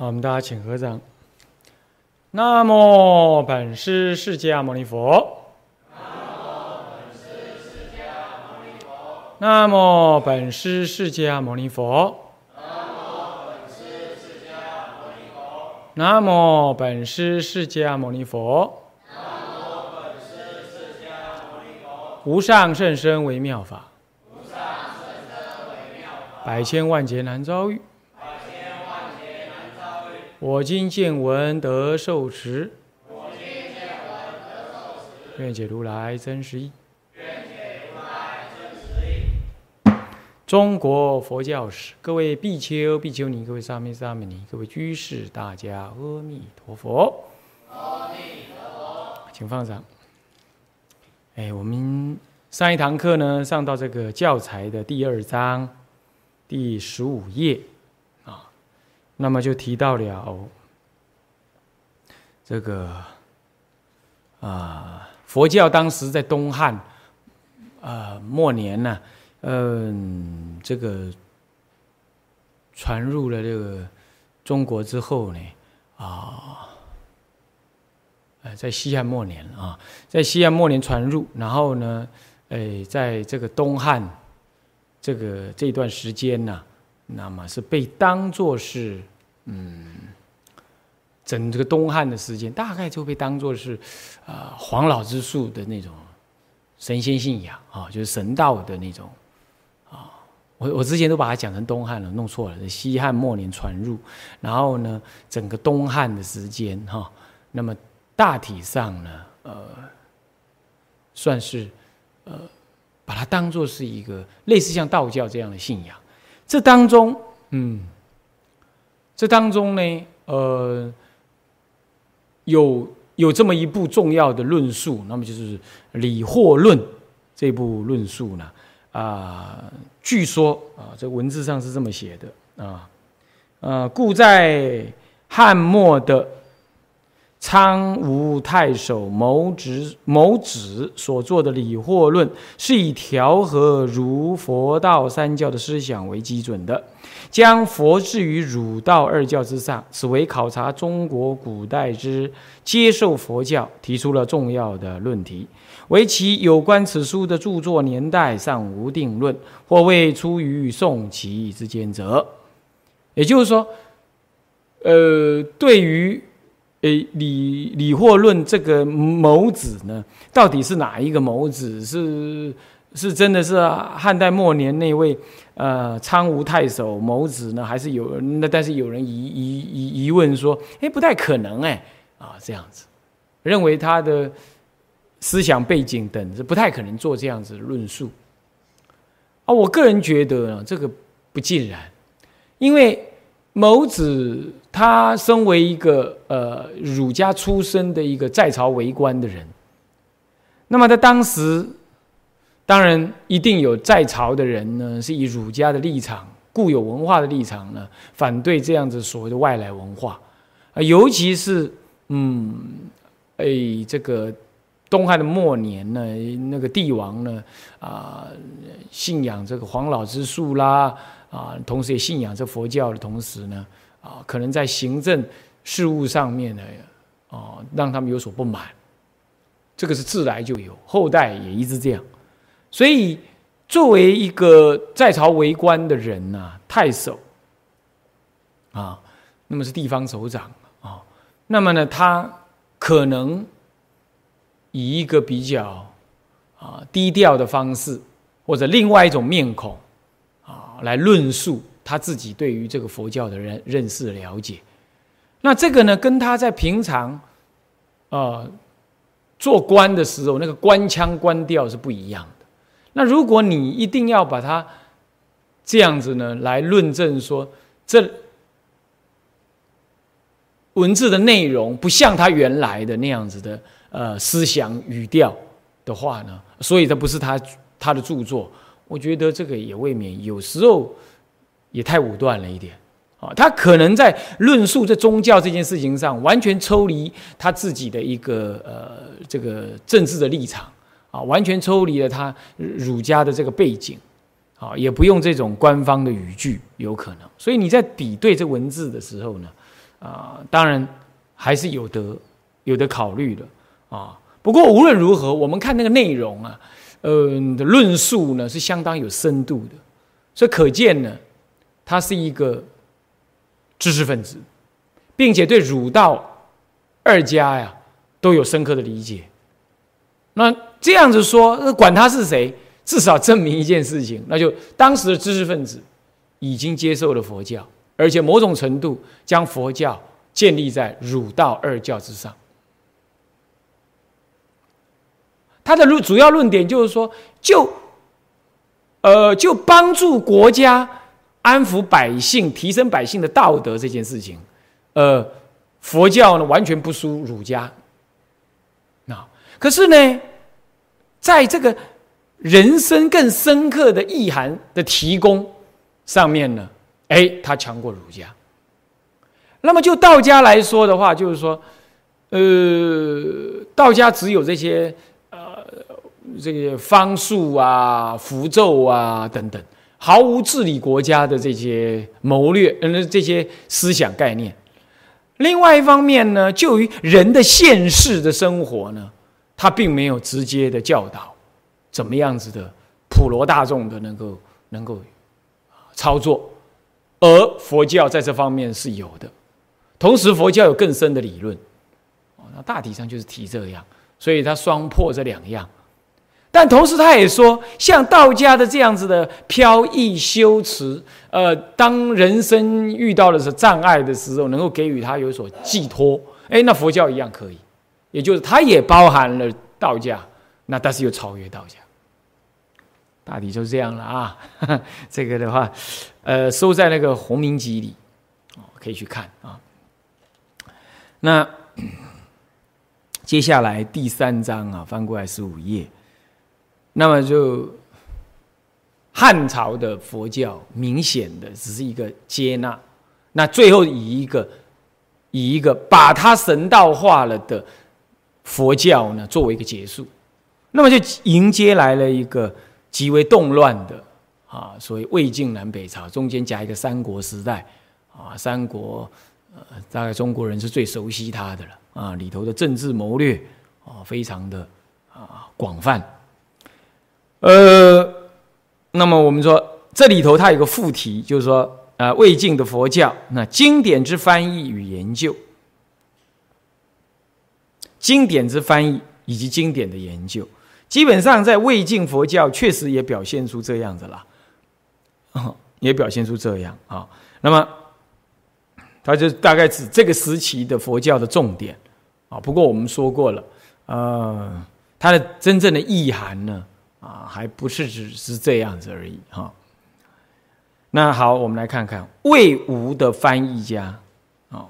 好，我们大家请合掌。南无本师释迦牟尼佛。南无本师释迦牟尼佛。南无本师释迦牟尼佛。无上甚深微妙法，百千万劫难遭遇。我今见闻得受持，愿解如来真实义。中国佛教史，各位比丘、比丘尼，各位沙弥、沙弥尼，各位居士，大家阿弥陀佛。阿弥陀佛，请放掌。我们上一堂课呢，上到这个教材的第2章第15页。那么就提到了这个佛教当时在东汉末年呢，这个传入了这个中国之后呢，在西汉末年在西汉末年传入，然后呢，在这个东汉这段时间呢，那么是被当作是整个东汉的时间大概就被当作是黄老之术的那种神仙信仰就是神道的那种我之前都把它讲成东汉了，弄错了，西汉末年传入，然后呢，整个东汉的时间那么大体上呢，算是把它当作是一个类似像道教这样的信仰。这当中，这当中呢，有这么一部重要的论述，那么就是《理惑论》这部论述呢，据说这文字上是这么写的故在汉末的苍梧太守牟子所作的《理惑论》，是以调和儒佛道三教的思想为基准的，将佛置于儒道2教之上，此为考察中国古代之接受佛教提出了重要的论题。唯其有关此书的著作年代尚无定论，或未出于宋齐之间者。也就是说，对于理惑论这个牟子呢，到底是哪一个牟子？是真的是汉代末年那位苍梧太守牟子呢，还是有那？但是有人疑问说，不太可能这样子，认为他的思想背景等是不太可能做这样子的论述我个人觉得呢，这个不尽然，因为牟子他身为一个儒家出身的一个在朝为官的人，那么在当时当然一定有在朝的人呢，是以儒家的立场、固有文化的立场呢，反对这样子所谓的外来文化尤其是这个东汉的末年呢，那个帝王呢信仰这个黄老之术啦同时也信仰这佛教的同时呢，可能在行政事务上面呢，让他们有所不满，这个是自来就有，后代也一直这样。所以，作为一个在朝为官的人太守那么是地方首长那么呢，他可能以一个比较低调的方式，或者另外一种面孔来论述他自己对于这个佛教的认识了解。那这个呢，跟他在平常做官的时候那个官腔官调是不一样的。那如果你一定要把它这样子呢来论证说这文字的内容不像他原来的那样子的思想语调的话呢，所以这不是他的著作，我觉得这个也未免有时候也太武断了一点他可能在论述这宗教这件事情上完全抽离他自己的一个这个政治的立场完全抽离了他儒家的这个背景也不用这种官方的语句有可能。所以你在比对这文字的时候呢当然还是有的考虑的啊。不过无论如何，我们看那个内容啊，的论述呢是相当有深度的，所以可见呢，他是一个知识分子，并且对儒道二家呀都有深刻的理解。那这样子说，管他是谁，至少证明一件事情，那就当时的知识分子已经接受了佛教，而且某种程度将佛教建立在儒道二教之上。他的主要论点就是说，就帮助国家安抚百姓、提升百姓的道德这件事情，佛教呢完全不输儒家。那可是呢，在这个人生更深刻的意涵的提供上面呢，他强过儒家。那么就道家来说的话，就是说，道家只有这些这个方术啊、符咒啊等等，毫无治理国家的这些谋略，这些思想概念。另外一方面呢，就于人的现世的生活呢，他并没有直接的教导怎么样子的普罗大众的能够操作，而佛教在这方面是有的。同时，佛教有更深的理论，那大体上就是提这样，所以他双破这两样。但同时，他也说，像道家的这样子的飘逸修持，当人生遇到的是障碍的时候，能够给予他有所寄托。那佛教一样可以，也就是他也包含了道家，那但是又超越道家。大体就这样了啊。这个的话，收在那个《洪明集》里，可以去看啊。那接下来第三章啊，翻过来15页。那么就汉朝的佛教明显的只是一个接纳，那最后以一个把它神道化了的佛教呢作为一个结束，那么就迎接来了一个极为动乱的啊，所谓魏晋南北朝中间加一个三国时代啊，三国大概中国人是最熟悉它的了啊，里头的政治谋略啊非常的广泛。那么我们说这里头它有个副题，就是说魏晋的佛教那经典之翻译与研究，经典之翻译以及经典的研究，基本上在魏晋佛教确实也表现出这样子了，也表现出这样啊。那么它就大概指这个时期的佛教的重点啊。不过我们说过了，它的真正的意涵呢？还不是只是这样子而已哈。那好，我们来看看魏吴的翻译家啊，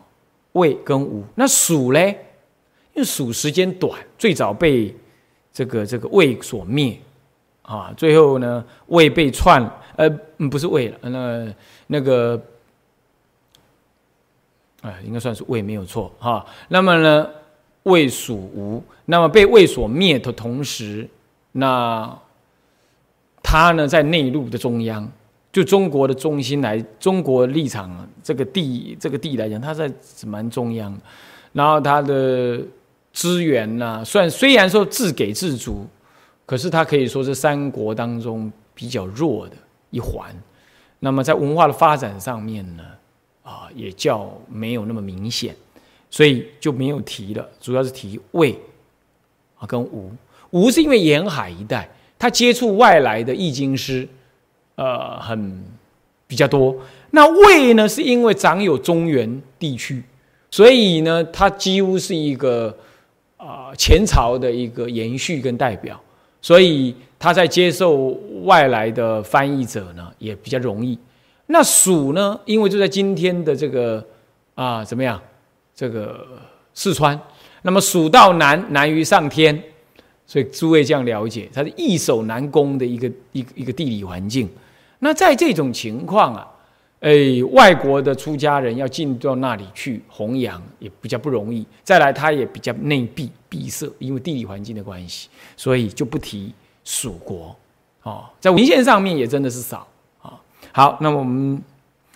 魏跟吴。那蜀嘞，因为蜀时间短，最早被这个魏所灭啊，最后呢魏被篡，不是魏了，那个，应该算是魏没有错哈。那么呢，魏蜀吴，那么被魏所灭的同时。那他呢，在内陆的中央，就中国的中心来，中国立场这个地来讲，他在蛮中央的。然后他的资源呢，虽然说自给自足，可是他可以说是三国当中比较弱的一环。那么在文化的发展上面呢，也较没有那么明显，所以就没有提了。主要是提魏跟吴。吴是因为沿海一带，他接触外来的易经师，比较多。那魏呢，是因为长有中原地区，所以呢，他几乎是一个前朝的一个延续跟代表，所以他在接受外来的翻译者呢，也比较容易。那蜀呢，因为就在今天的这个怎么样，这个四川，那么蜀道难，难于上天。所以诸位这样了解，它是易守难攻的一个地理环境。那在这种情况啊，外国的出家人要进到那里去弘扬也比较不容易。再来，它也比较内闭塞，因为地理环境的关系，所以就不提蜀国在文献上面也真的是少。好，那么我们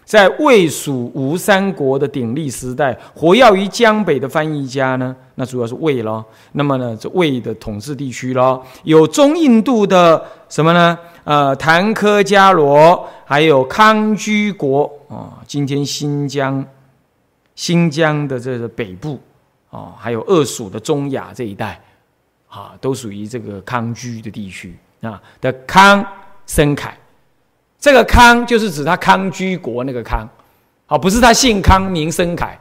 在魏、蜀、吴三国的鼎立时代，活跃于江北的翻译家呢，那主要是魏咯。那么呢，这魏的统治地区咯，有中印度的什么呢？谭科加罗，还有康居国啊、今天新疆的这个北部啊、还有俄属的中亚这一带啊，都属于这个康居的地区啊的康生凯。这个康就是指他康居国那个康，好，不是他姓康名生凯，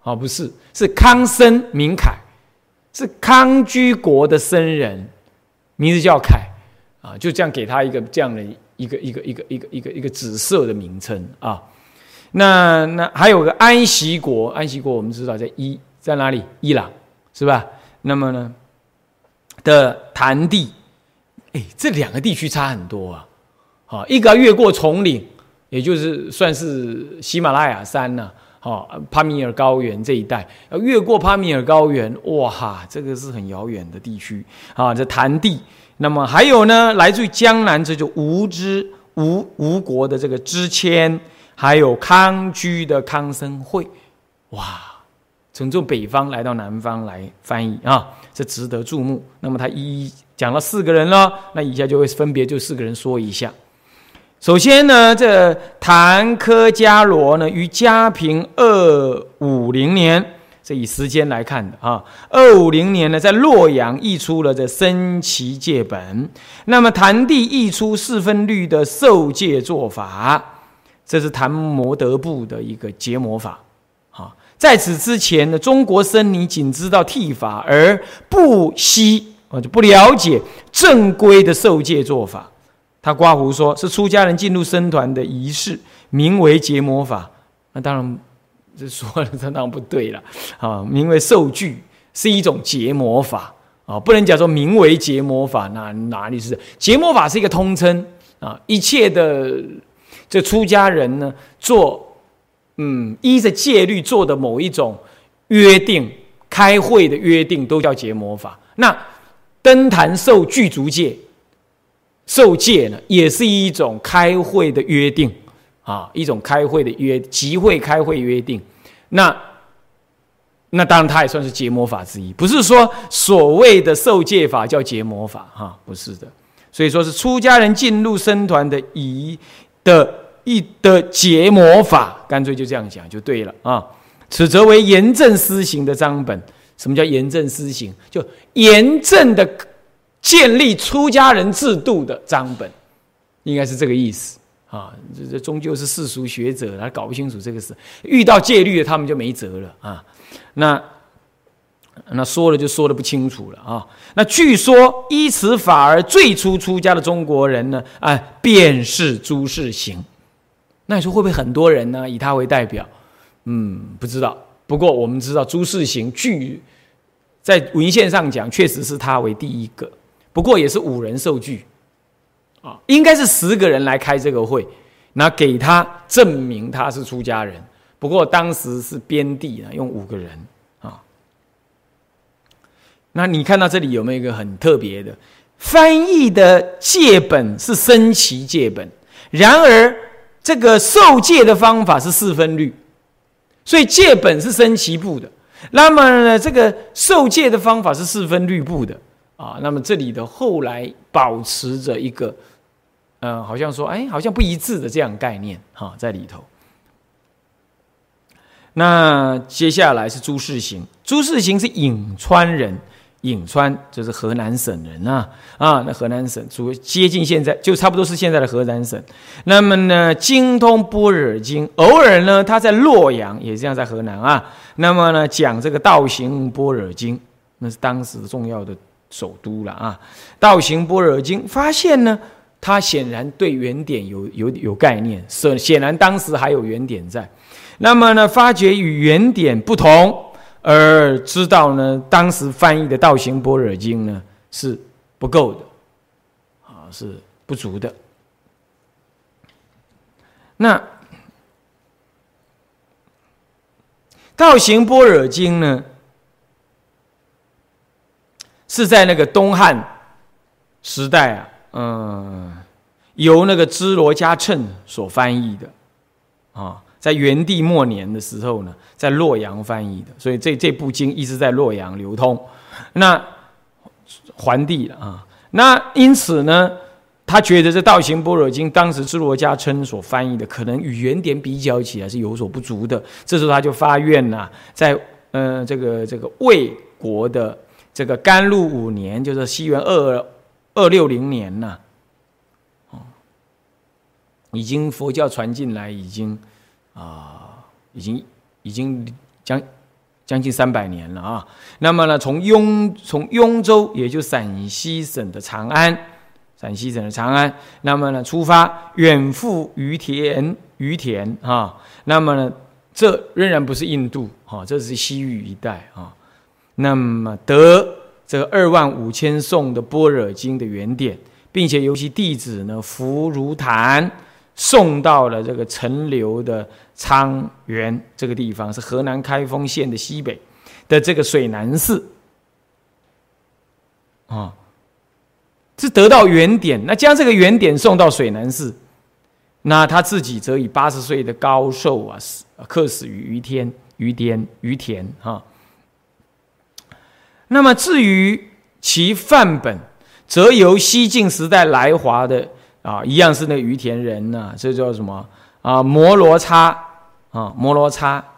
好，不是，是康生名凯，是康居国的僧人，名字叫凯啊，就这样给他一个这样的一个紫色的名称啊。那还有个安息国我们知道在哪里？伊朗是吧？那么呢的檀地，哎，这两个地区差很多啊。一个越过丛岭，也就是算是喜马拉雅山呢、啊，帕米尔高原这一带，越过帕米尔高原，哇，这个是很遥远的地区啊，这檀地。那么还有呢，来自于江南，这就吴国的这个支谦，还有康居的康僧会，哇，从北方来到南方来翻译啊，这值得注目。那么他一讲了四个人了，那以下就会分别就四个人说一下。首先呢，这谭科加罗呢，于嘉平250年，这以时间来看的啊，250年呢，在洛阳译出了这《僧祇戒本》，那么谭地译出四分律的受戒做法，这是谭摩德部的一个结魔法啊。在此之前呢，中国僧尼仅知道剃法，而不悉啊，就不了解正规的受戒做法。他刮胡说是出家人进入僧团的仪式，名为结魔法，那当然这说了当然不对了啊，名为受具是一种结魔法啊，不能讲说名为结魔法，哪里是结魔法，是一个通称啊，一切的这出家人呢做依着戒律做的某一种约定，开会的约定都叫结魔法。那登坛受具足戒。受戒呢，也是一种开会的约定啊，一种开会的集会开会约定。那当然，它也算是结魔法之一，不是说所谓的受戒法叫结魔法哈、啊，不是的。所以说是出家人进入僧团的结魔法，干脆就这样讲就对了啊。此则为严正施行的章本。什么叫严正施行？就严正的。建立出家人制度的章本，应该是这个意思啊。这终究是世俗学者他搞不清楚这个事，遇到戒律的他们就没辙了啊。那说了就说的不清楚了啊。那据说依此法而最初出家的中国人呢，啊，便是朱士行。那你说会不会很多人呢以他为代表？不知道。不过我们知道朱士行据在文献上讲，确实是他为第一个。不过也是5人受具，啊，应该是10个人来开这个会，那给他证明他是出家人。不过当时是编地用5个人啊。那你看到这里有没有一个很特别的翻译的戒本是僧祇戒本，然而这个受戒的方法是四分律，所以戒本是僧祇部的。那么呢，这个受戒的方法是四分律部的。啊，那么这里的后来保持着一个，好像说，哎，好像不一致的这样概念哈，在里头。那接下来是朱士行，朱士行是颍川人，颍川就是河南省人啊，那河南省接近现在就差不多是现在的河南省。那么呢，精通般若经，偶尔呢他在洛阳，也这样在河南啊。那么呢，讲这个道行般若经，那是当时重要的。首都了啊，道行般若经发现呢，他显然对原点有概念，显然当时还有原点在。那么呢，发觉与原点不同，而知道呢，当时翻译的道行般若经呢是不够的，啊，是不足的。那道行般若经呢？是在那个东汉时代啊，由那个支罗加谶所翻译的，在元帝末年的时候呢，在洛阳翻译的，所以这部经一直在洛阳流通。那桓帝啊，那因此呢，他觉得这《道行般若经》当时智罗家称所翻译的，可能与原典比较起来是有所不足的。这时候他就发愿呐，在这个魏国的这个甘露5年，就是西元260年呐，已经佛教传进来，已经将近300年了啊。那么呢，从雍州，也就陕西省的长安，那么呢出发，远赴于阗啊。那么呢，这仍然不是印度啊，这是西域一带啊。那么得这个25000颂的般若经的原点，并且由其弟子呢伏如坛，送到了这个陈留的沧源这个地方，是河南开封县的西北的这个水南寺啊，是得到原点。那将这个原点送到水南寺，那他自己则以80岁的高寿啊，客死于于阗啊。那么至于其范本，则由西晋时代来华的啊，一样是那于阗人啊，这叫什么啊？摩罗差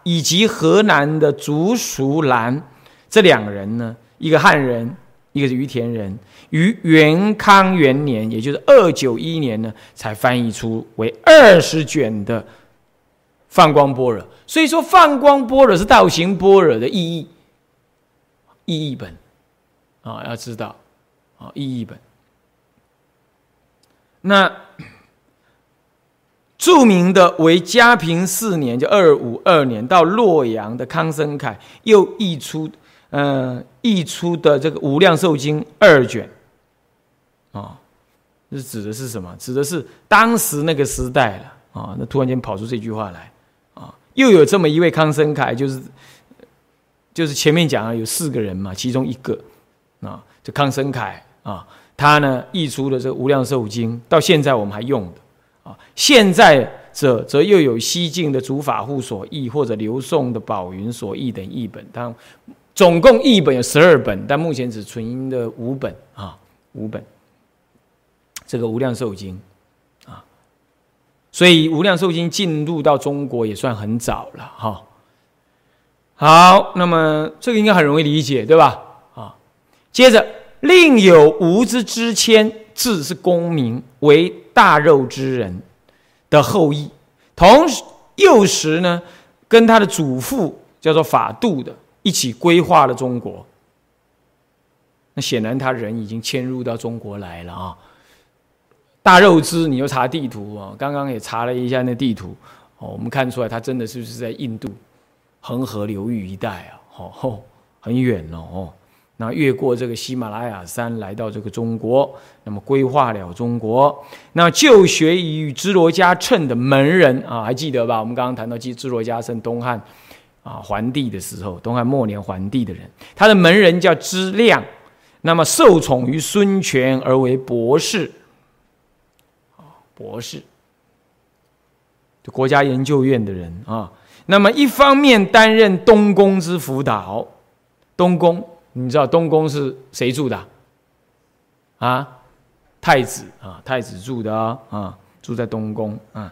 以及河南的竺叔兰，这两人呢，一个汉人，一个是于阗人，于元康元年，也就是291年呢，才翻译出为20卷的《放光般若》。所以说，《放光般若》是《道行般若》的译本啊，要知道啊，译本。那著名的为嘉平4年，就252年，到洛阳的康僧铠又译出的这个《无量寿经》2卷啊，这指的是什么？指的是当时那个时代了啊。那突然间跑出这句话来啊，又有这么一位康僧铠，就是前面讲了有4个人嘛，其中一个啊，就康僧铠啊。他呢译出的这《无量寿经》，到现在我们还用的啊。现在者则又有西晋的竺法护所译，或者刘宋的宝云所译等译本。他总共译本有12本，但目前只存的5本啊，5本。这个《无量寿经》啊，所以《无量寿经》进入到中国也算很早了哈。好，那么这个应该很容易理解，对吧？啊，接着。另有无知之谦，字是公明，为大肉之人的后裔。同幼时呢，跟他的祖父叫做法度的，一起规划了中国。那显然他人已经迁入到中国来了啊。大肉之，你又查地图啊，刚刚也查了一下那地图哦，我们看出来他真的是不是在印度恒河流域一带啊？哦，很远哦。那越过这个喜马拉雅山来到这个中国，那么规划了中国。那就学于支罗迦谶的门人啊，还记得吧？我们刚刚谈到支罗迦谶，东汉啊桓帝的时候，东汉末年桓帝的人，他的门人叫支亮。那么受宠于孙权而为博士，就国家研究院的人啊。那么一方面担任东宫之辅导，东宫。你知道东宫是谁住的啊？太子住的啊，住在东宫啊。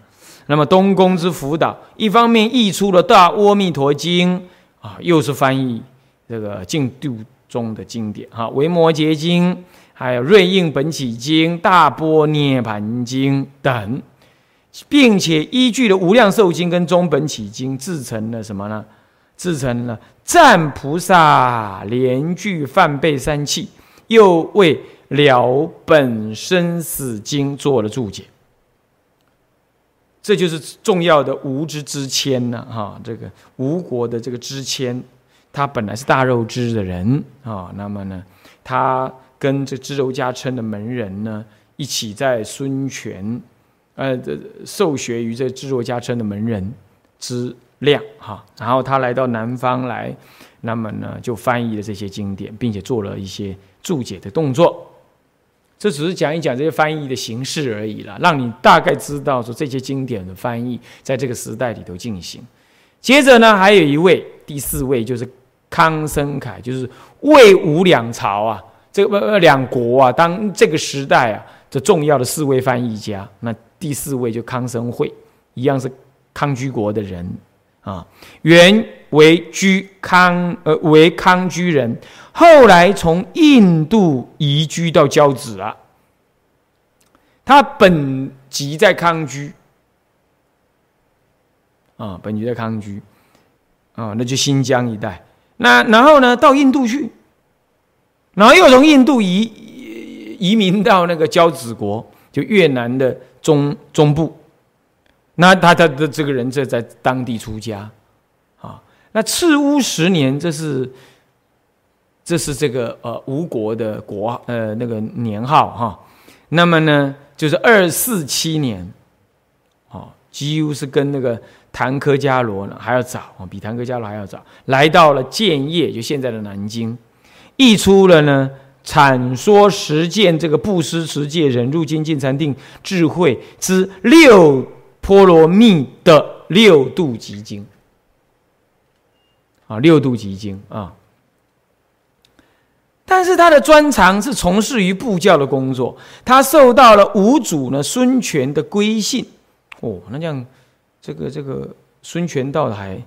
那么东宫之辅导，一方面译出了《大阿弥陀经》啊，又是翻译这个净土中的经典啊，《维摩诘经》，还有《瑞应本起经》《大般涅盘经》等，并且依据了《无量寿经》跟《中本起经》，制成了什么呢？制成了赞菩萨莲具梵呗三器，又为了本生死经做了注解。这就是重要的无知之谦呢，哈，这个吴国的这个之谦，他本来是大肉支的人啊，那么呢，他跟这支娄迦谶的门人呢，一起在孙权，受学于这支娄迦谶的门人之。量哈，然后他来到南方来，那么呢就翻译了这些经典，并且做了一些注解的动作。这只是讲一讲这些翻译的形式而已了，让你大概知道说这些经典的翻译在这个时代里头进行。接着呢，还有一位第四位就是康僧铠，就是魏吴两朝啊，这个两国啊，当这个时代啊，这重要的四位翻译家。那第四位就康僧会，一样是康居国的人啊，原为康居人，后来从印度移居到交趾啊。他本籍在康居啊，本籍在康居啊，那就新疆一带。那然后呢，到印度去，然后又从印度移民到那个交趾国，就越南的中部。那他的这个人这在当地出家啊。那赤乌10年，这是这个吴国的国那个年号哈。那么呢，就是247年，啊，几乎是跟那个檀柯迦罗呢还要早啊，比檀柯迦罗还要早，来到了建业，就现在的南京，译出了呢阐说实践这个布施持戒忍辱精进禅定智慧之6波罗蜜的6度集经啊，6度集经啊。但是他的专长是从事于布教的工作，他受到了吴主呢孙权的归信。哦，那这样这个孙权到的还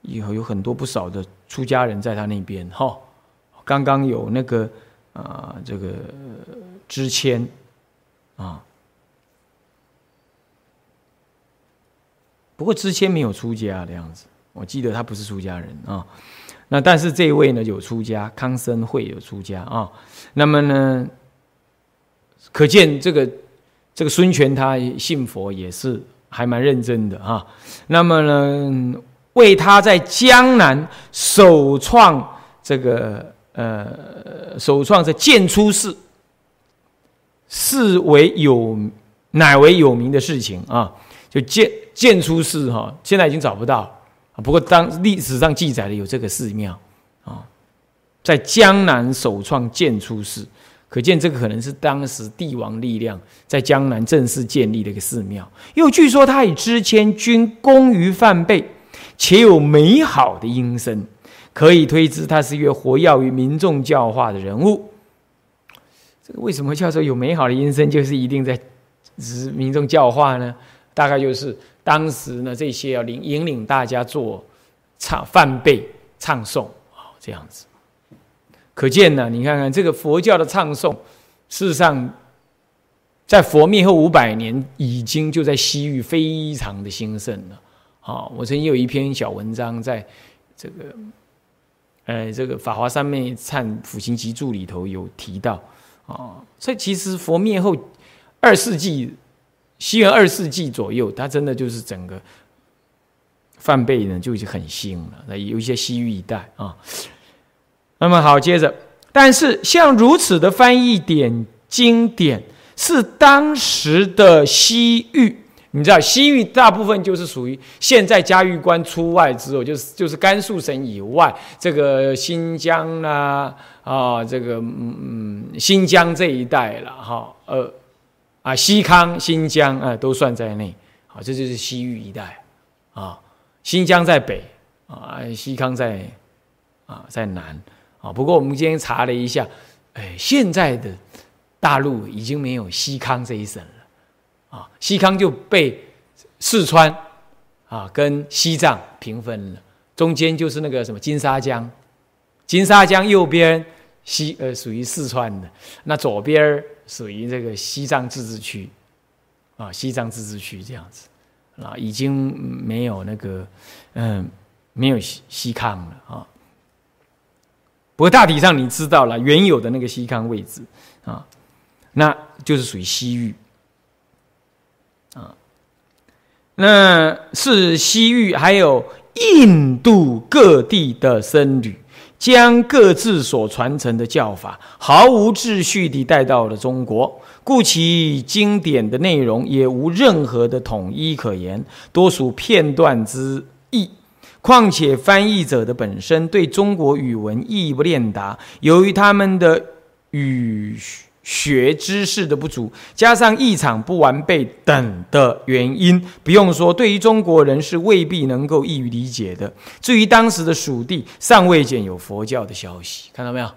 有很多不少的出家人在他那边哈、哦。刚刚有那个这个知谦啊。不过知谦没有出家的样子，我记得他不是出家人啊。那但是这一位呢有出家，康僧会有出家啊。那么呢，可见这个孙权他信佛也是还蛮认真的啊。那么呢，为他在江南首创这建初寺，乃为有名的事情啊。就建初寺哈，现在已经找不到，不过当历史上记载的有这个寺庙啊，在江南首创建初寺，可见这个可能是当时帝王力量在江南正式建立的一个寺庙。又据说他与知谦均工于梵呗，且有美好的音声，可以推知他是一位活跃于民众教化的人物。这个为什么叫做有美好的音声，就是一定在指民众教化呢？大概就是当时呢，这些要引领大家做梵呗唱诵啊，这样子。可见呢，你看看这个佛教的唱诵，事实上在佛灭后500年已经就在西域非常的兴盛了。啊，我曾经有一篇小文章在这个《法华三昧忏辅行集注》里头有提到啊，所以其实佛灭后2世纪。西元2世纪左右，它真的就是整个梵呗呢就已经很兴了，有一些西域一带啊。那么好，接着，但是像如此的翻译典经典，是当时的西域，你知道西域大部分就是属于现在嘉峪关出外之后，就是甘肃省以外，这个新疆啦啊，这个新疆这一带了哈，西康、新疆啊都算在内，啊，这就是西域一带，啊，新疆在北，啊，西康在南，啊。不过我们今天查了一下，哎，现在的大陆已经没有西康这一省了，啊，西康就被四川啊跟西藏平分了，中间就是那个什么金沙江右边属于四川的，那左边属于这个西藏自治区，啊，西藏自治区这样子，啊，已经没有那个，没有西康了啊。不过大体上你知道了原有的那个西康位置啊，那就是属于西域啊。那是西域还有印度各地的僧侣，将各自所传承的教法毫无秩序地带到了中国，故其经典的内容也无任何的统一可言，多属片段之意。况且翻译者的本身对中国语文亦不练达，由于他们的语学知识的不足，加上译场不完备等的原因，不用说，对于中国人是未必能够易于理解的。至于当时的蜀地，尚未见有佛教的消息，看到没有？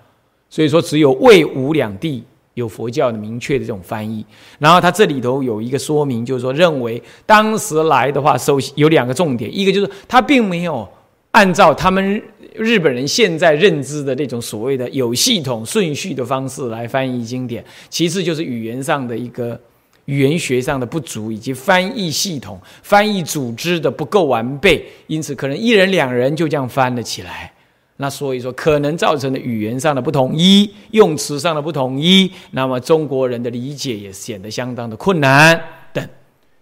所以说，只有魏吴两地有佛教的明确的这种翻译。然后他这里头有一个说明，就是说认为当时来的话，首先有两个重点，一个就是他并没有按照他们日本人现在认知的那种所谓的有系统顺序的方式来翻译经典，其次就是语言上的一个语言学上的不足，以及翻译系统、翻译组织的不够完备，因此可能一人两人就这样翻了起来。那所以说，可能造成的语言上的不统一、用词上的不统一，那么中国人的理解也显得相当的困难等。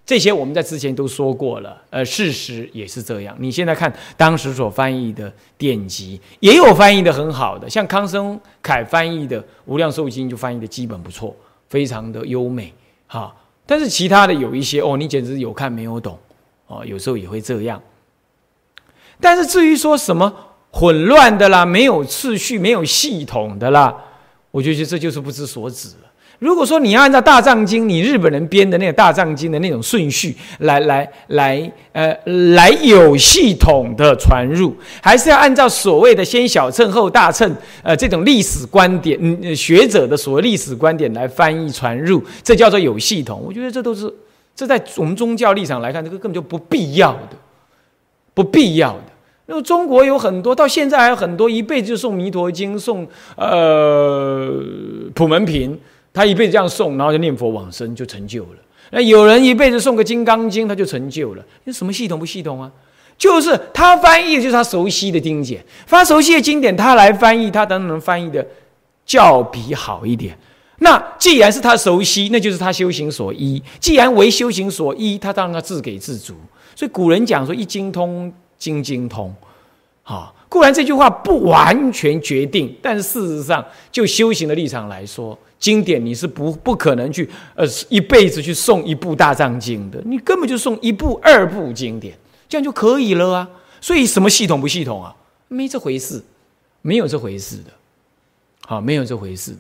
这些我们在之前都说过了，事实也是这样。你现在看当时所翻译的典籍，也有翻译的很好的，像康生凯翻译的《无量寿经》就翻译的基本不错，非常的优美哈。但是其他的有一些哦，你简直有看没有懂哦，有时候也会这样。但是至于说什么混乱的啦，没有次序、没有系统的啦，我就觉得这就是不知所指了。如果说你按照大藏经，你日本人编的那个大藏经的那种顺序来有系统的传入，还是要按照所谓的先小乘后大乘这种历史观点，学者的所谓历史观点来翻译传入，这叫做有系统。我觉得这都是这在我们宗教立场来看，这个根本就不必要的。那么中国有很多，到现在还有很多一辈子就诵弥陀经、诵普门品。他一辈子这样诵，然后就念佛往生，就成就了。那有人一辈子诵个《金刚经》，他就成就了。那什么系统不系统啊？就是他翻译的就是他熟悉的经典，他熟悉的经典他来翻译，他当然能翻译的较比好一点。那既然是他熟悉，那就是他修行所依。既然为修行所依，他当然自给自足。所以古人讲说一经通，经经通。好，固然这句话不完全决定，但是事实上就修行的立场来说，经典你是不可能去一辈子去诵一部大藏经的，你根本就诵一部二部经典，这样就可以了啊。所以什么系统不系统啊？没这回事，没有这回事的。好，没有这回事的。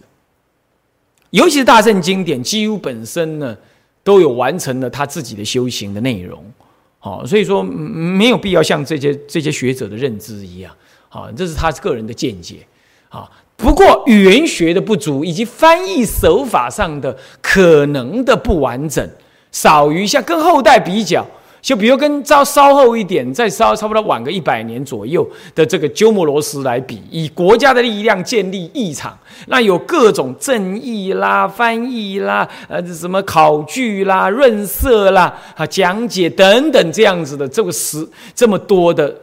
尤其是大乘经典，几乎本身呢都有完成了他自己的修行的内容。好，所以说没有必要像这些学者的认知一样。好，这是他个人的见解。好。不过语言学的不足，以及翻译手法上的可能的不完整，少于像跟后代比较，就比如跟稍后一点，再差不多晚个100年左右的这个鸠摩罗什来比，以国家的力量建立译场，那有各种正译啦、翻译啦、什么考据啦、润色啦、讲解等等这样子的这么多的。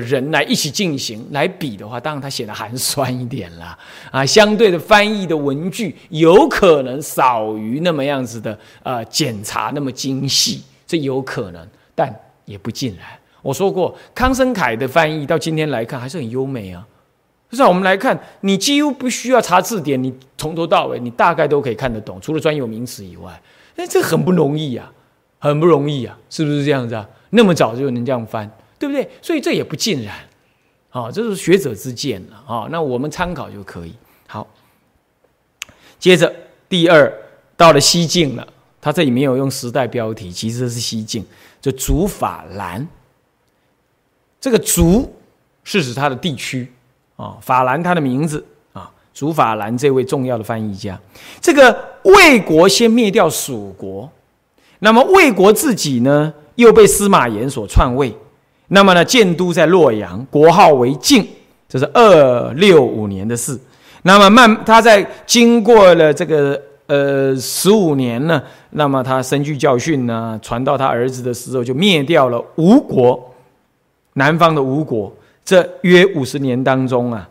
人来一起进行来比的话，当然它显得寒酸一点啦。啊，相对的翻译的文句有可能少于那么样子的检查那么精细，这有可能，但也不尽然。我说过，康生凯的翻译到今天来看还是很优美啊。至少我们来看，你几乎不需要查字典，你从头到尾你大概都可以看得懂，除了专有名词以外，那这很不容易啊，很不容易啊，是不是这样子啊？那么早就能这样翻。对不对？所以这也不尽然，好、哦，这是学者之见了啊、哦。那我们参考就可以。好，接着第二，到了西晋了，他这里没有用时代标题，其实是西晋，就竺法兰。这个竺是指他的地区啊、哦，法兰他的名字啊，竺法兰这位重要的翻译家。这个魏国先灭掉蜀国，那么魏国自己呢，又被司马炎所篡位。那么呢，建都在洛阳，国号为晋，这是265年的事。那么他在经过了这个15年呢，那么他深具教训呢，传到他儿子的时候，就灭掉了吴国，南方的吴国。这约50年当中啊，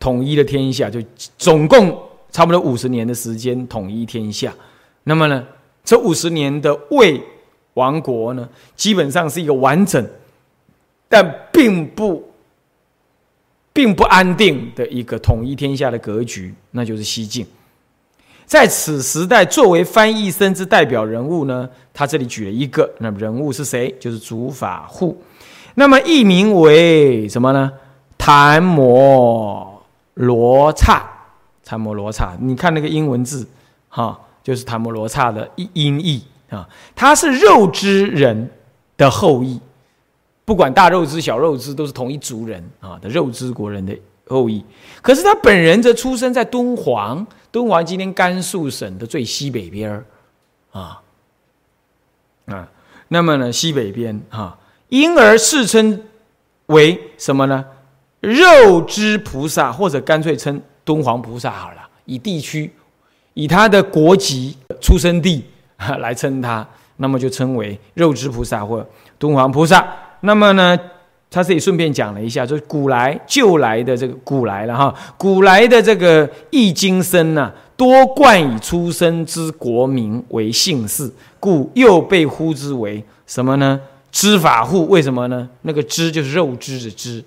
统一了天下，就总共差不多50年的时间统一天下。那么呢，这50年的魏王国呢，基本上是一个完整，但并不安定的一个统一天下的格局，那就是西晋。在此时代，作为翻译生之代表人物呢，他这里举了一个，那人物是谁？就是竺法护，那么译名为什么呢？昙摩罗刹，檀摩罗刹，你看那个英文字哈，就是檀摩罗刹的音译啊，他是肉之人的后裔，不管大肉之小肉之都是同一族人啊的肉之国人的后裔。可是他本人则出生在敦煌，敦煌今天甘肃省的最西北边啊啊，那么呢西北边啊，因而世称为什么呢？肉之菩萨，或者干脆称敦煌菩萨好了，以地区以他的国籍出生地来称他，那么就称为肉之菩萨或敦煌菩萨。那么呢他这里顺便讲了一下，就是古来旧来的这个古来了哈，古来的这个易经僧呢、啊，多冠以出生之国名为姓氏，故又被呼之为什么呢？知法护。为什么呢？那个知就是肉知的知，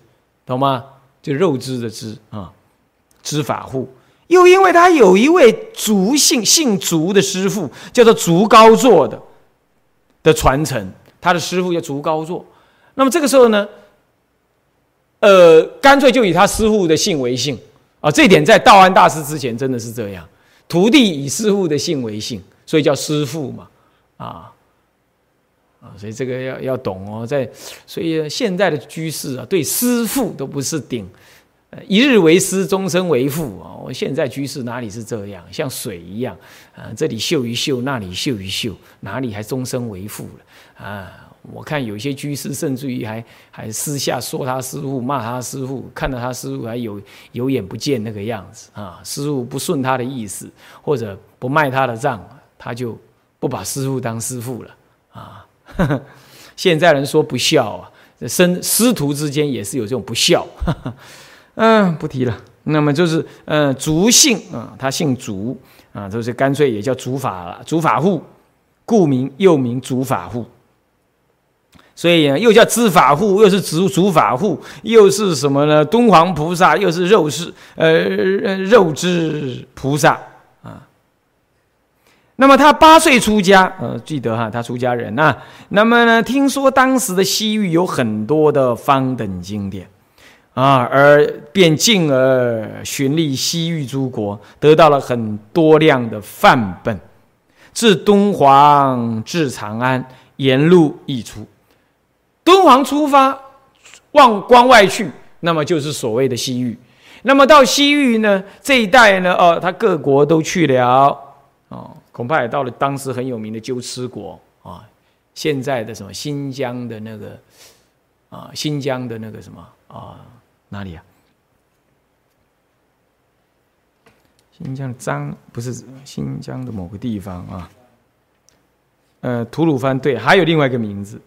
懂吗？就肉知的知啊，知法护。又因为他有一位竺姓姓竺的师父，叫做竺高座的传承，他的师父叫竺高座。那么这个时候呢，干脆就以他师父的姓为姓啊，这点在道安大师之前真的是这样，徒弟以师父的姓为姓，所以叫师父嘛，啊，所以这个要懂哦，所以现在的居士啊，对师父都不是顶，一日为师，终身为父啊！我现在居士哪里是这样，像水一样啊，这里秀一秀，那里秀一秀，哪里还终身为父了啊？我看有些居士甚至于还私下说他师父，骂他师父，看到他师父还有眼不见那个样子啊！师父不顺他的意思，或者不卖他的账，他就不把师父当师父了啊！现在人说不孝啊，师徒之间也是有这种不孝。不提了。那么就是竺姓啊，他姓竺啊，就是干脆也叫竺法护，故名又名竺法护。所以又叫知法护，又是竺法护，又是什么呢？敦煌菩萨，又是肉之菩萨啊。那么他8岁出家，记得哈，他出家人啊。那么呢，听说当时的西域有很多的方等经典啊，而便进而巡历西域诸国，得到了很多量的范本，至敦煌至长安，沿路一出。敦煌出发往关外去，那么就是所谓的西域。那么到西域呢这一带呢，他各国都去了，恐怕也到了当时很有名的鸠兹国啊，现在的什么新疆的那个啊，新疆的那个什么啊，哪里啊？新疆不是新疆的某个地方啊，吐鲁番，对，还有另外一个名字。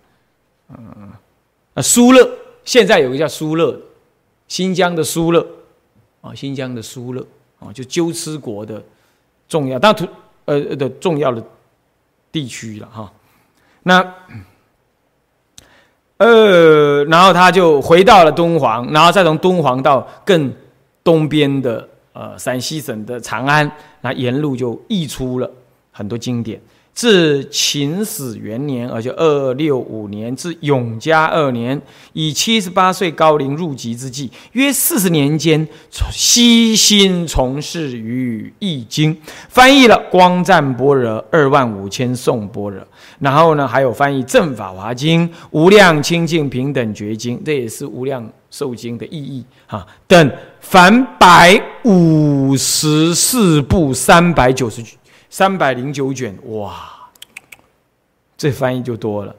疏勒，现在有个叫疏勒，新疆的疏勒啊，新疆的疏勒啊，就鸠兹国的重要，当然的重要的地区了哈。那然后他就回到了敦煌，然后再从敦煌到更东边的陕西省的长安，那沿路就译出了很多经典。至秦始元年，而且265年，至永嘉2年，以78岁高龄入籍之际，约40年间，悉心从事于易经，翻译了《光赞般若》25000颂般若，然后呢，还有翻译《正法华经》《无量清净平等觉经》，这也是《无量寿经》的意义啊，等凡154部309卷，哇，这翻译就多了。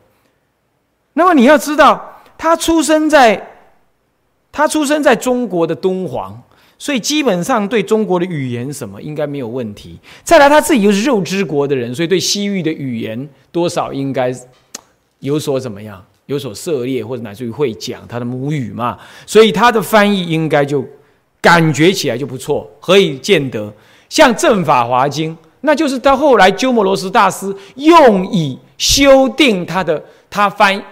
那么你要知道，他出生在中国的敦煌，所以基本上对中国的语言什么应该没有问题。再来他自己又是肉之国的人，所以对西域的语言多少应该有所怎么样，有所涉猎，或者乃至于会讲他的母语嘛，所以他的翻译应该就感觉起来就不错。何以见得？像《正法华经》。那就是到后来，鸠摩罗什大师用以修订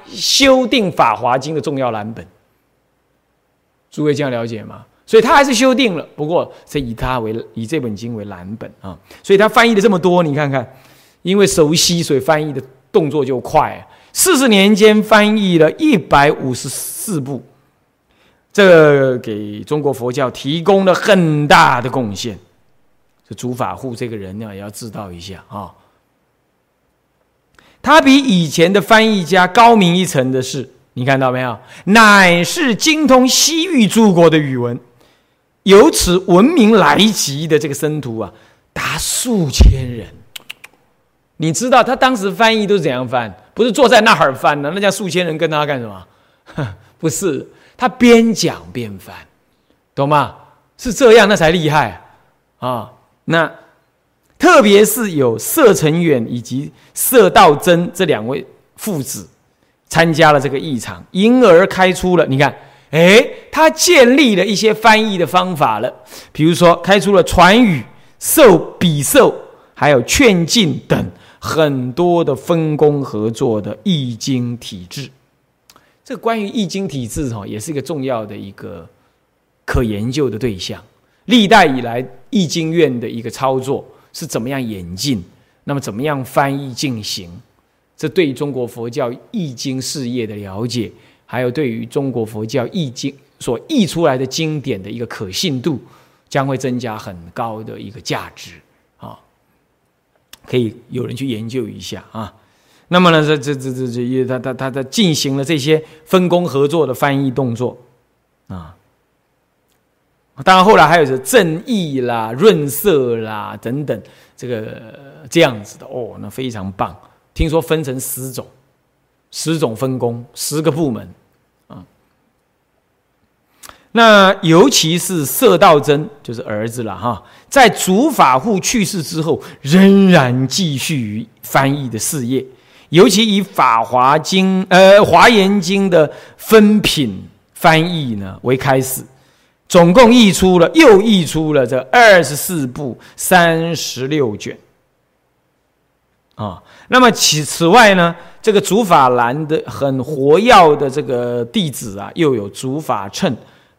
修订《法华经》的重要蓝本。诸位这样了解吗？所以他还是修订了，不过是以这本经为蓝本啊。所以他翻译了这么多，你看看，因为熟悉，所以翻译的动作就快。40年间翻译了154部，这给中国佛教提供了很大的贡献。这竺法护这个人呢，也要自道一下啊。他比以前的翻译家高明一层的是，你看到没有？乃是精通西域诸国的语文，由此闻名来吉的这个僧徒啊，达数千人。你知道他当时翻译都是怎样翻？不是坐在那儿翻的，那叫数千人跟他干什么？不是，他边讲边翻，懂吗？是这样，那才厉害啊！哦、那特别是有佘承远以及佘道真这两位父子参加了这个议场，因而开出了，你看，哎，他建立了一些翻译的方法了，比如说开出了传语、授比授，还有劝进等很多的分工合作的译经体制。这关于译经体制也是一个重要的一个可研究的对象。历代以来，译经院的一个操作是怎么样演进，那么怎么样翻译进行，这对于中国佛教译经事业的了解，还有对于中国佛教译经所译出来的经典的一个可信度，将会增加很高的一个价值啊！可以有人去研究一下啊。那么呢，他进行了这些分工合作的翻译动作啊。当然后来还有正义啦、润色啦等等，这样子的哦，那非常棒。听说分成10种，10种分工，10个部门啊。那尤其是佘道真，就是儿子了哈，在竺法护去世之后，仍然继续于翻译的事业。尤其以华严经的分品翻译呢为开始，总共又译出了这24部36卷啊、哦。那么此外呢，这个竺法兰的很活跃的这个弟子啊，又有竺法称、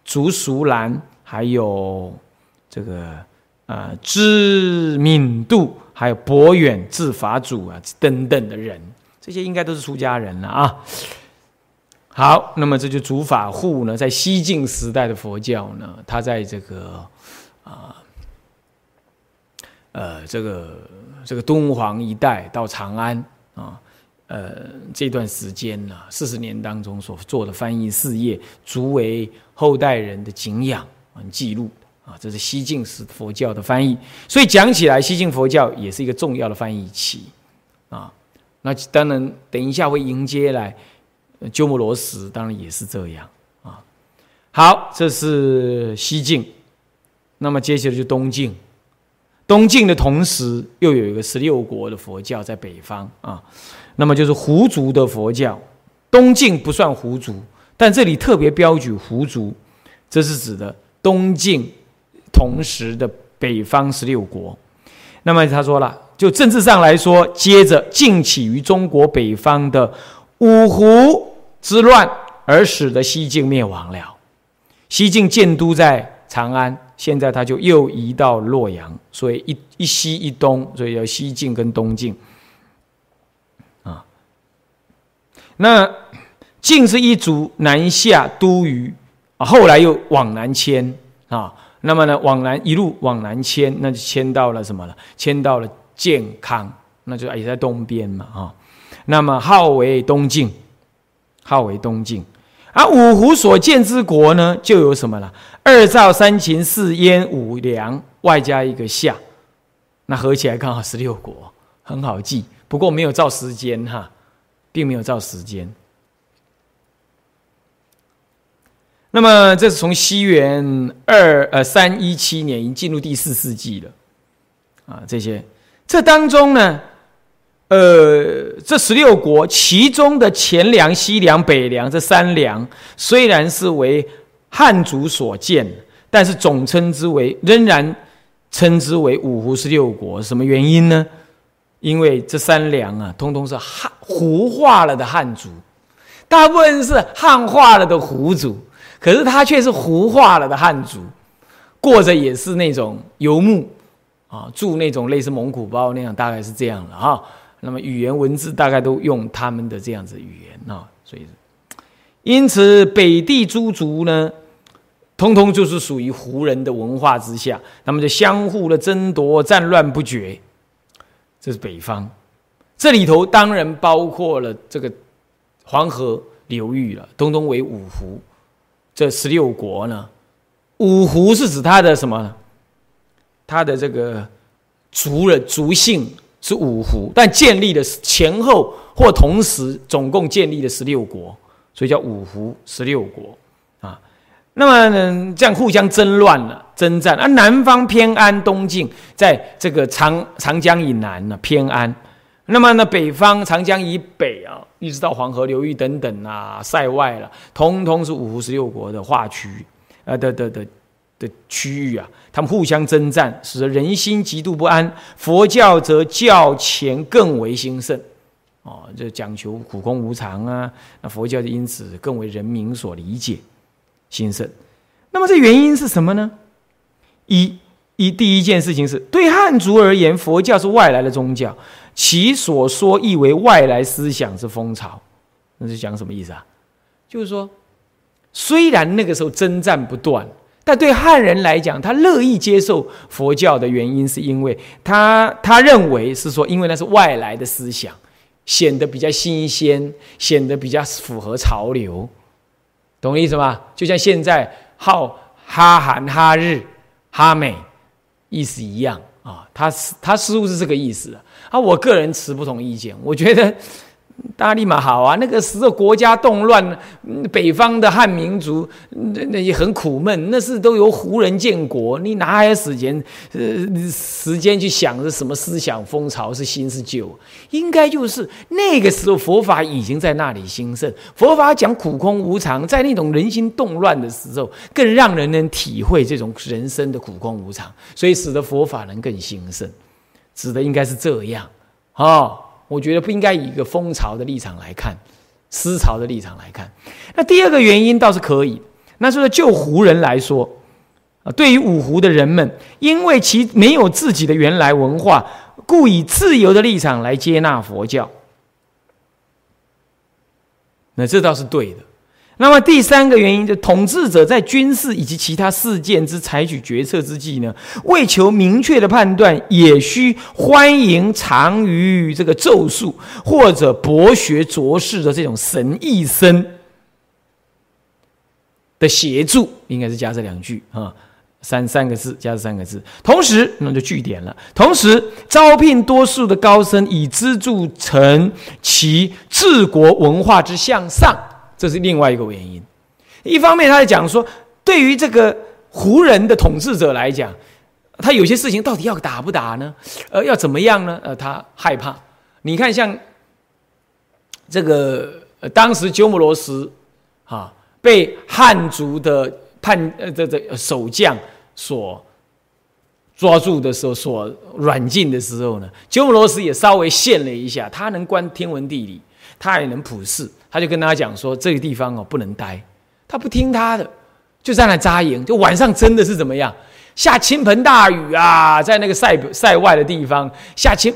竺淑兰，还有这个知敏度，还有博远智法主啊等等的人。这些应该都是出家人了啊。好，那么这就竺法护呢，在西晋时代的佛教呢，他在这个敦煌一带到长安啊，这段时间呢，40年当中所做的翻译事业，足为后代人的景仰和记录啊。这是西晋时佛教的翻译，所以讲起来，西晋佛教也是一个重要的翻译期啊。那当然，等一下会迎接来鸠摩罗什，当然也是这样啊。好，这是西晋，那么接下来就东晋。东晋的同时，又有一个16国的佛教在北方啊，那么就是胡族的佛教。东晋不算胡族，但这里特别标举胡族，这是指的东晋同时的北方16国。那么他说了，就政治上来说，接着晋起于中国北方的五胡之乱，而使得西晋灭亡了。西晋建都在长安，现在他就又移到洛阳，所以一西一东，所以叫西晋跟东晋啊。那晋是一族南下都于后来又往南迁啊，那么呢一路往南迁，那就迁到了什么了？迁到了建康，那就也在东边嘛啊。那么号为东晋。而五胡所建之国呢，就有什么了？2赵、3秦、4燕、5梁，外加一个夏，那合起来刚好16国，很好记。不过没有照时间哈，并没有照时间。那么这是从西元317年，已经进入第4世纪了啊。这些这当中呢，这16国其中的前梁、西梁、北梁这3梁，虽然是为汉族所建，但是总称之为仍然称之为五胡16国。什么原因呢？因为这3梁啊，通通是胡化了的汉族，大部分是汉化了的胡族，可是他却是胡化了的汉族，过着也是那种游牧啊，住那种类似蒙古包那样，大概是这样了哈。那么语言文字大概都用他们的这样子语言啊，所以因此北地诸族呢，通通就是属于胡人的文化之下，他们就相互的争夺，战乱不绝。这是北方，这里头当然包括了这个黄河流域了，通通为五胡。这16国呢，五胡是指他的什么？他的这个族姓是五胡，但建立的前后或同时，总共建立了16国，所以叫五胡16国啊。那么呢，这样互相争乱了，征战啊。南方偏安东晋，在这个长江以南呢、啊、偏安。那么呢，北方长江以北啊，一直到黄河流域等等啊，塞外了，通通是五胡16国的划区的区域啊，他们互相征战，使得人心极度不安。佛教则较前更为兴盛，哦，就讲求苦空无常啊，那佛教就因此更为人民所理解，兴盛。那么这原因是什么呢？第一件事情是，对汉族而言，佛教是外来的宗教，其所说亦为外来思想之风潮。那是讲什么意思啊？就是说，虽然那个时候征战不断。但对汉人来讲，他乐意接受佛教的原因，是因为他认为是说，因为那是外来的思想，显得比较新鲜，显得比较符合潮流，懂我意思吗？就像现在好哈韩、哈日、哈美，意思一样啊。他似乎是这个意思啊。我个人持不同意见，我觉得。大利马好啊，那个时候国家动乱，北方的汉民族那也很苦闷，那是都由胡人建国，你哪还有时间去想是什么思想风潮是新是旧？应该就是那个时候佛法已经在那里兴盛，佛法讲苦空无常，在那种人心动乱的时候，更让人能体会这种人生的苦空无常，所以使得佛法能更兴盛，指的应该是这样哦。我觉得不应该以一个风潮的立场来看，思潮的立场来看。那第二个原因倒是可以，那是就胡人来说，对于五胡的人们，因为其没有自己的原来文化，故以自由的立场来接纳佛教。那这倒是对的。那么第三个原因，就统治者在军事以及其他事件之采取决策之际呢，为求明确的判断，也需欢迎长于这个咒术或者博学卓识的这种神医生的协助，应该是加这两句啊，三个字加这三个字。同时，那就句点了。同时，招聘多数的高僧，以资助成其治国文化之向上。这是另外一个原因。一方面他在讲说，对于这个胡人的统治者来讲，他有些事情到底要打不打呢？要怎么样呢？他害怕。你看像这个当时鸠摩罗什啊，被汉族的守将所抓住的时候，所软禁的时候呢，鸠摩罗什也稍微现了一下，他能观天文地理，他也能普世。他就跟他讲说，这个地方哦不能待，他不听他的，就在那扎营，就晚上真的是怎么样，下倾盆大雨啊，在那个塞外的地方，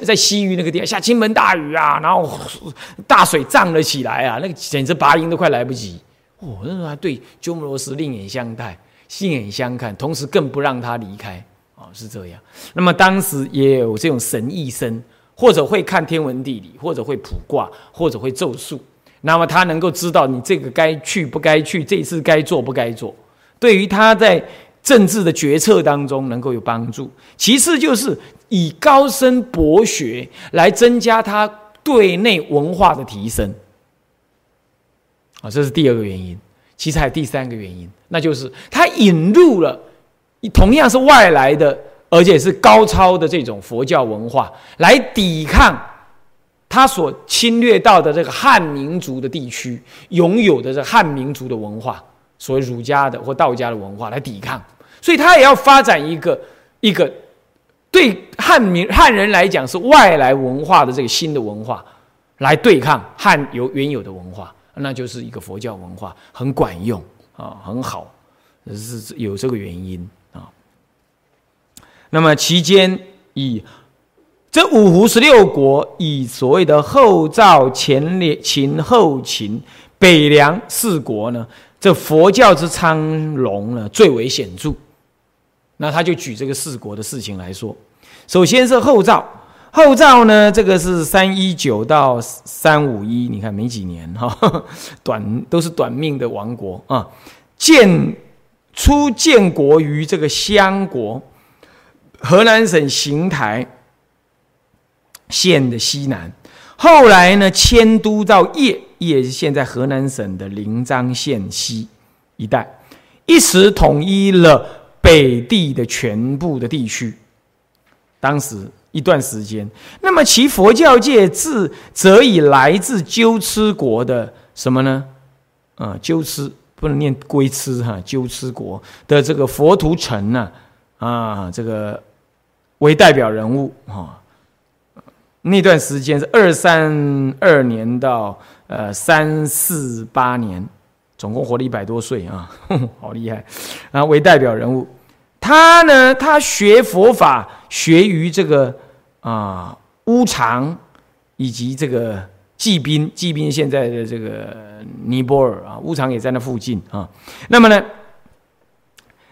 在西域那个地方下倾盆大雨啊，然后大水涨了起来啊，那个简直拔营都快来不及。哦，那时候他对鸠摩罗什另眼相看，同时更不让他离开哦，是这样。那么当时也有这种神医生，或者会看天文地理，或者会卜卦，或者会咒术。那么他能够知道你这个该去不该去，这一次该做不该做，对于他在政治的决策当中能够有帮助。其次就是以高深博学来增加他对内文化的提升，这是第二个原因。其实还有第三个原因，那就是他引入了同样是外来的，而且是高超的这种佛教文化，来抵抗他所侵略到的这个汉民族的地区拥有的这汉民族的文化，所谓儒家的或道家的文化来抵抗，所以他也要发展一个对汉人来讲是外来文化的这个新的文化，来对抗汉原有的文化，那就是一个佛教文化，很管用啊，很好，是有这个原因啊。那么期间以。这五胡16国以所谓的后赵、前秦、北凉4国呢，这佛教之昌隆呢，最为显著。那他就举这个四国的事情来说，首先是后赵。后赵呢，这个是319到351，你看没几年哈，都是短命的王国啊。建国于这个襄国，河南省邢台县的西南。后来呢，迁都到邺，邺是现在河南省的临漳县西一带，一时统一了北地的全部的地区。当时。一段时间，那么其佛教界则以来自鸠兹国的什么呢？鸠兹不能念龟兹哈，鸠兹国的这个佛图澄这个为代表人物啊。那段时间是232年到348年，总共活了100多岁啊，好厉害啊！为代表人物，他呢，他学佛法学于这个。乌常以及这个济宾，济宾现在的这个尼泊尔啊，乌常也在那附近啊。那么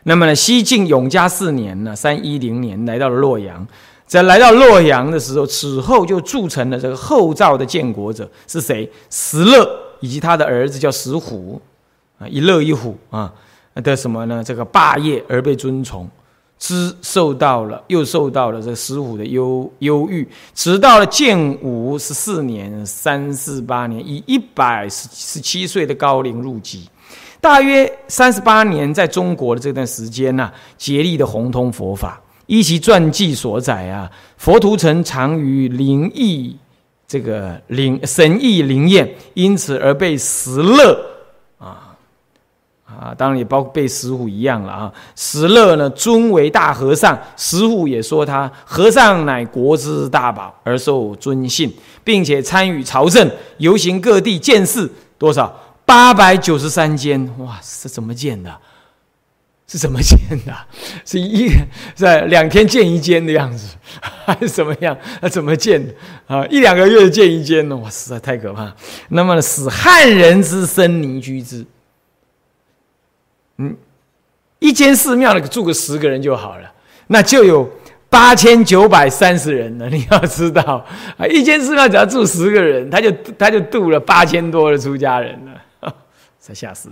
呢，西晋永嘉4年呢，310年来到了洛阳。在来到洛阳的时候，此后就铸成了这个后赵的建国者是谁？石勒以及他的儿子叫石虎啊，一勒一虎啊的什么呢？这个霸业而被尊崇。又受到了这石虎的忧郁，直到了建武14年348年，以117岁的高龄入籍，大约38年在中国的这段时间竭力的弘通佛法。依其传记所载佛图澄常于灵异这个神异灵验，因此而被石勒当然也包括被石虎一样了石勒呢尊为大和尚，石虎也说他和尚乃国之大宝而受尊信，并且参与朝政，游行各地建寺多少893间。哇，是怎么建的？是2天建一间的样子，还是怎么样？怎么建的1-2个月建一间呢？哇，实在太可怕。那么使汉人之生民居之。一间寺庙住个10个人就好了，那就有8930人了。你要知道，一间寺庙只要住10个人，他就度了8000多的出家人了，才吓死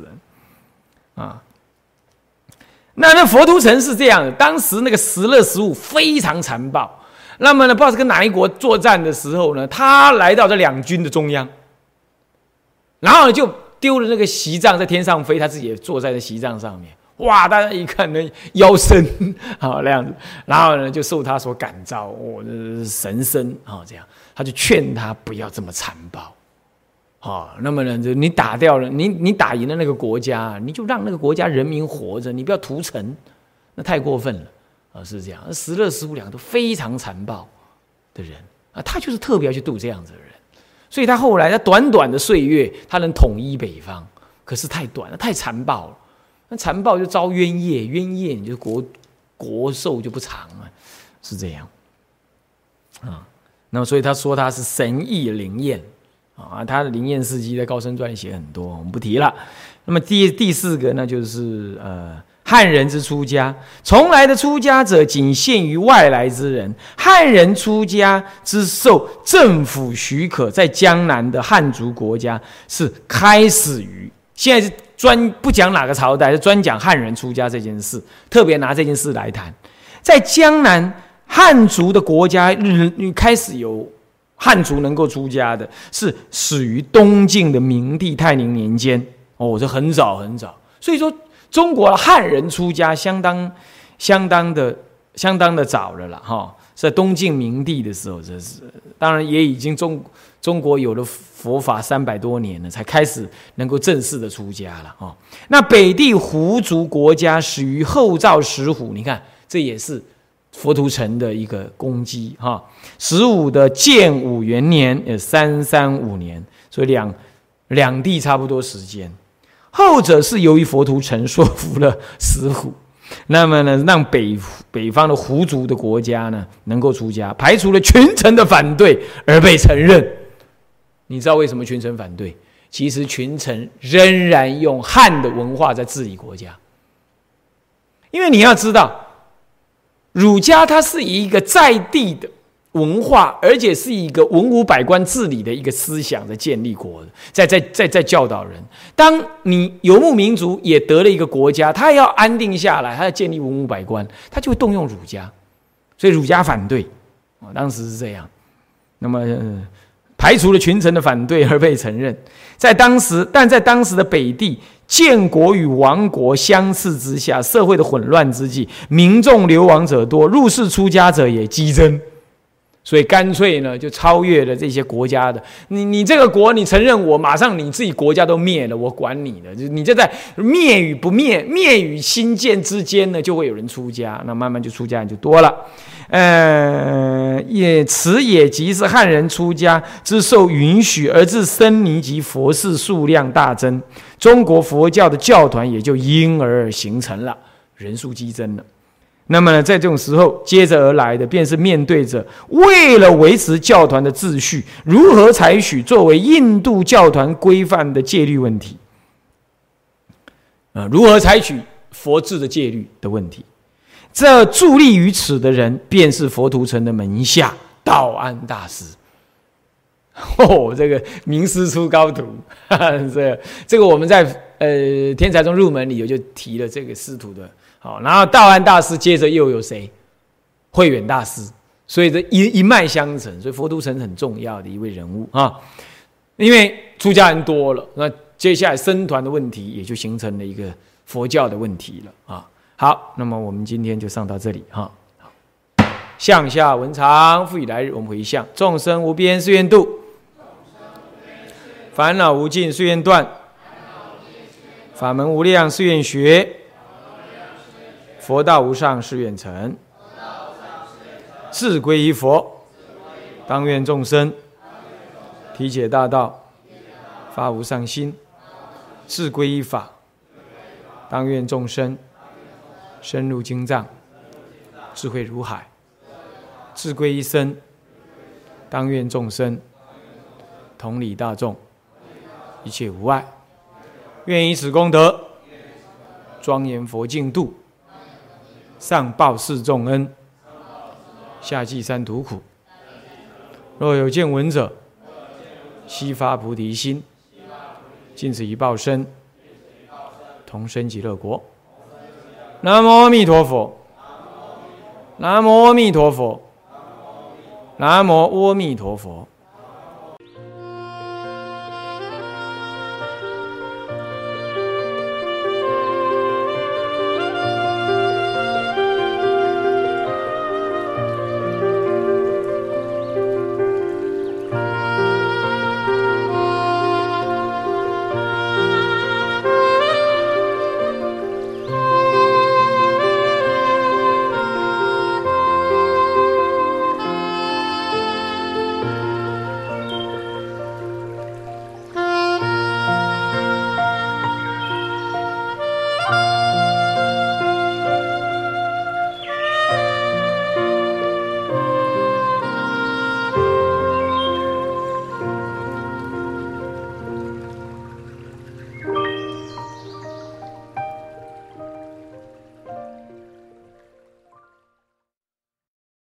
人那佛图澄是这样的，当时那个石勒石虎非常残暴。那么呢，不知道是跟哪一国作战的时候呢，他来到这2军的中央，然后呢就。丢了那个席帐在天上飞，他自己也坐在那席帐上面。哇！大家一看呢，腰身那样子，然后呢就受他所感召，神身这样，他就劝他不要这么残暴那么呢，你打掉了，你打赢了那个国家，你就让那个国家人民活着，你不要屠城，那太过分了是这样。石勒、石虎两个都非常残暴的人他就是特别要去度这样子的人。所以他后来，他短短的岁月，他能统一北方，可是太短了，太残暴了。那残暴就遭冤业，冤业你就国寿就不长了，是这样那么所以他说他是神异灵验他的灵验事迹在《高僧传》里写很多，我们不提了。那么第4个呢，就是汉人之出家，从来的出家者仅限于外来之人。汉人出家之受政府许可，在江南的汉族国家是开始于，现在是不讲哪个朝代，是专讲汉人出家这件事，特别拿这件事来谈。在江南汉族的国家，开始有汉族能够出家的，是始于东晋的明帝泰宁年间这很早很早。所以说。中国汉人出家相当的早了啦在东晋明帝的时候，这是当然也已经中国有了佛法300多年了，才开始能够正式的出家了那北地胡族国家始于后赵石虎，你看这也是佛图澄的一个功绩石虎的建武元年335年，所以两地差不多时间。后者是由于佛图澄说服了石虎，那么呢，让北方的胡族的国家呢能够出家，排除了群臣的反对而被承认。你知道为什么群臣反对？其实群臣仍然用汉的文化在治理国家。因为你要知道，儒家它是一个在地的文化，而且是一个文武百官治理的一个思想的建立国，在教导人。当你游牧民族也得了一个国家，他要安定下来，他要建立文武百官，他就会动用儒家，所以儒家反对，当时是这样。那么排除了群臣的反对而被承认。在当时，但在当时的北地，建国与亡国相次之下，社会的混乱之际，民众流亡者多，入世出家者也激增，所以干脆呢就超越了这些国家的。你这个国你承认我，马上你自己国家都灭了，我管你的。你就在灭与不灭、灭与新建之间呢，就会有人出家，那慢慢就出家人就多了。此也即是汉人出家之受允许，而至僧尼及佛事数量大增，中国佛教的教团也就因而形成了，人数激增了。那么呢，在这种时候，接着而来的便是面对着为了维持教团的秩序，如何采取作为印度教团规范的戒律问题，如何采取佛制的戒律的问题。这助力于此的人，便是佛图澄的门下道安大师。哦，这个名师出高徒，哈哈，这个我们在天才中入门里有就提了这个师徒的。好，然后道安大师接着又有谁？慧远大师。所以这一脉相承，所以佛图澄很重要的一位人物啊。因为出家人多了，那接下来僧团的问题也就形成了一个佛教的问题了啊。好，那么我们今天就上到这里哈。向下文长，复以来日。我们回向：众生无边誓愿度，烦恼无尽誓愿断，法门无量誓愿学，佛道无上誓愿成。志归依佛，当愿众生体解大道，发无上心；志归依法，当愿众生深入经藏，智慧如海；志归一生，当愿众生同理大众，一切无碍。愿以此功德，庄严佛净土，上报四重恩，下济三途苦。若有见闻者，悉发菩提心，尽此一报身，同生极乐国。南无阿弥陀佛，南无阿弥陀佛，南无阿弥陀佛。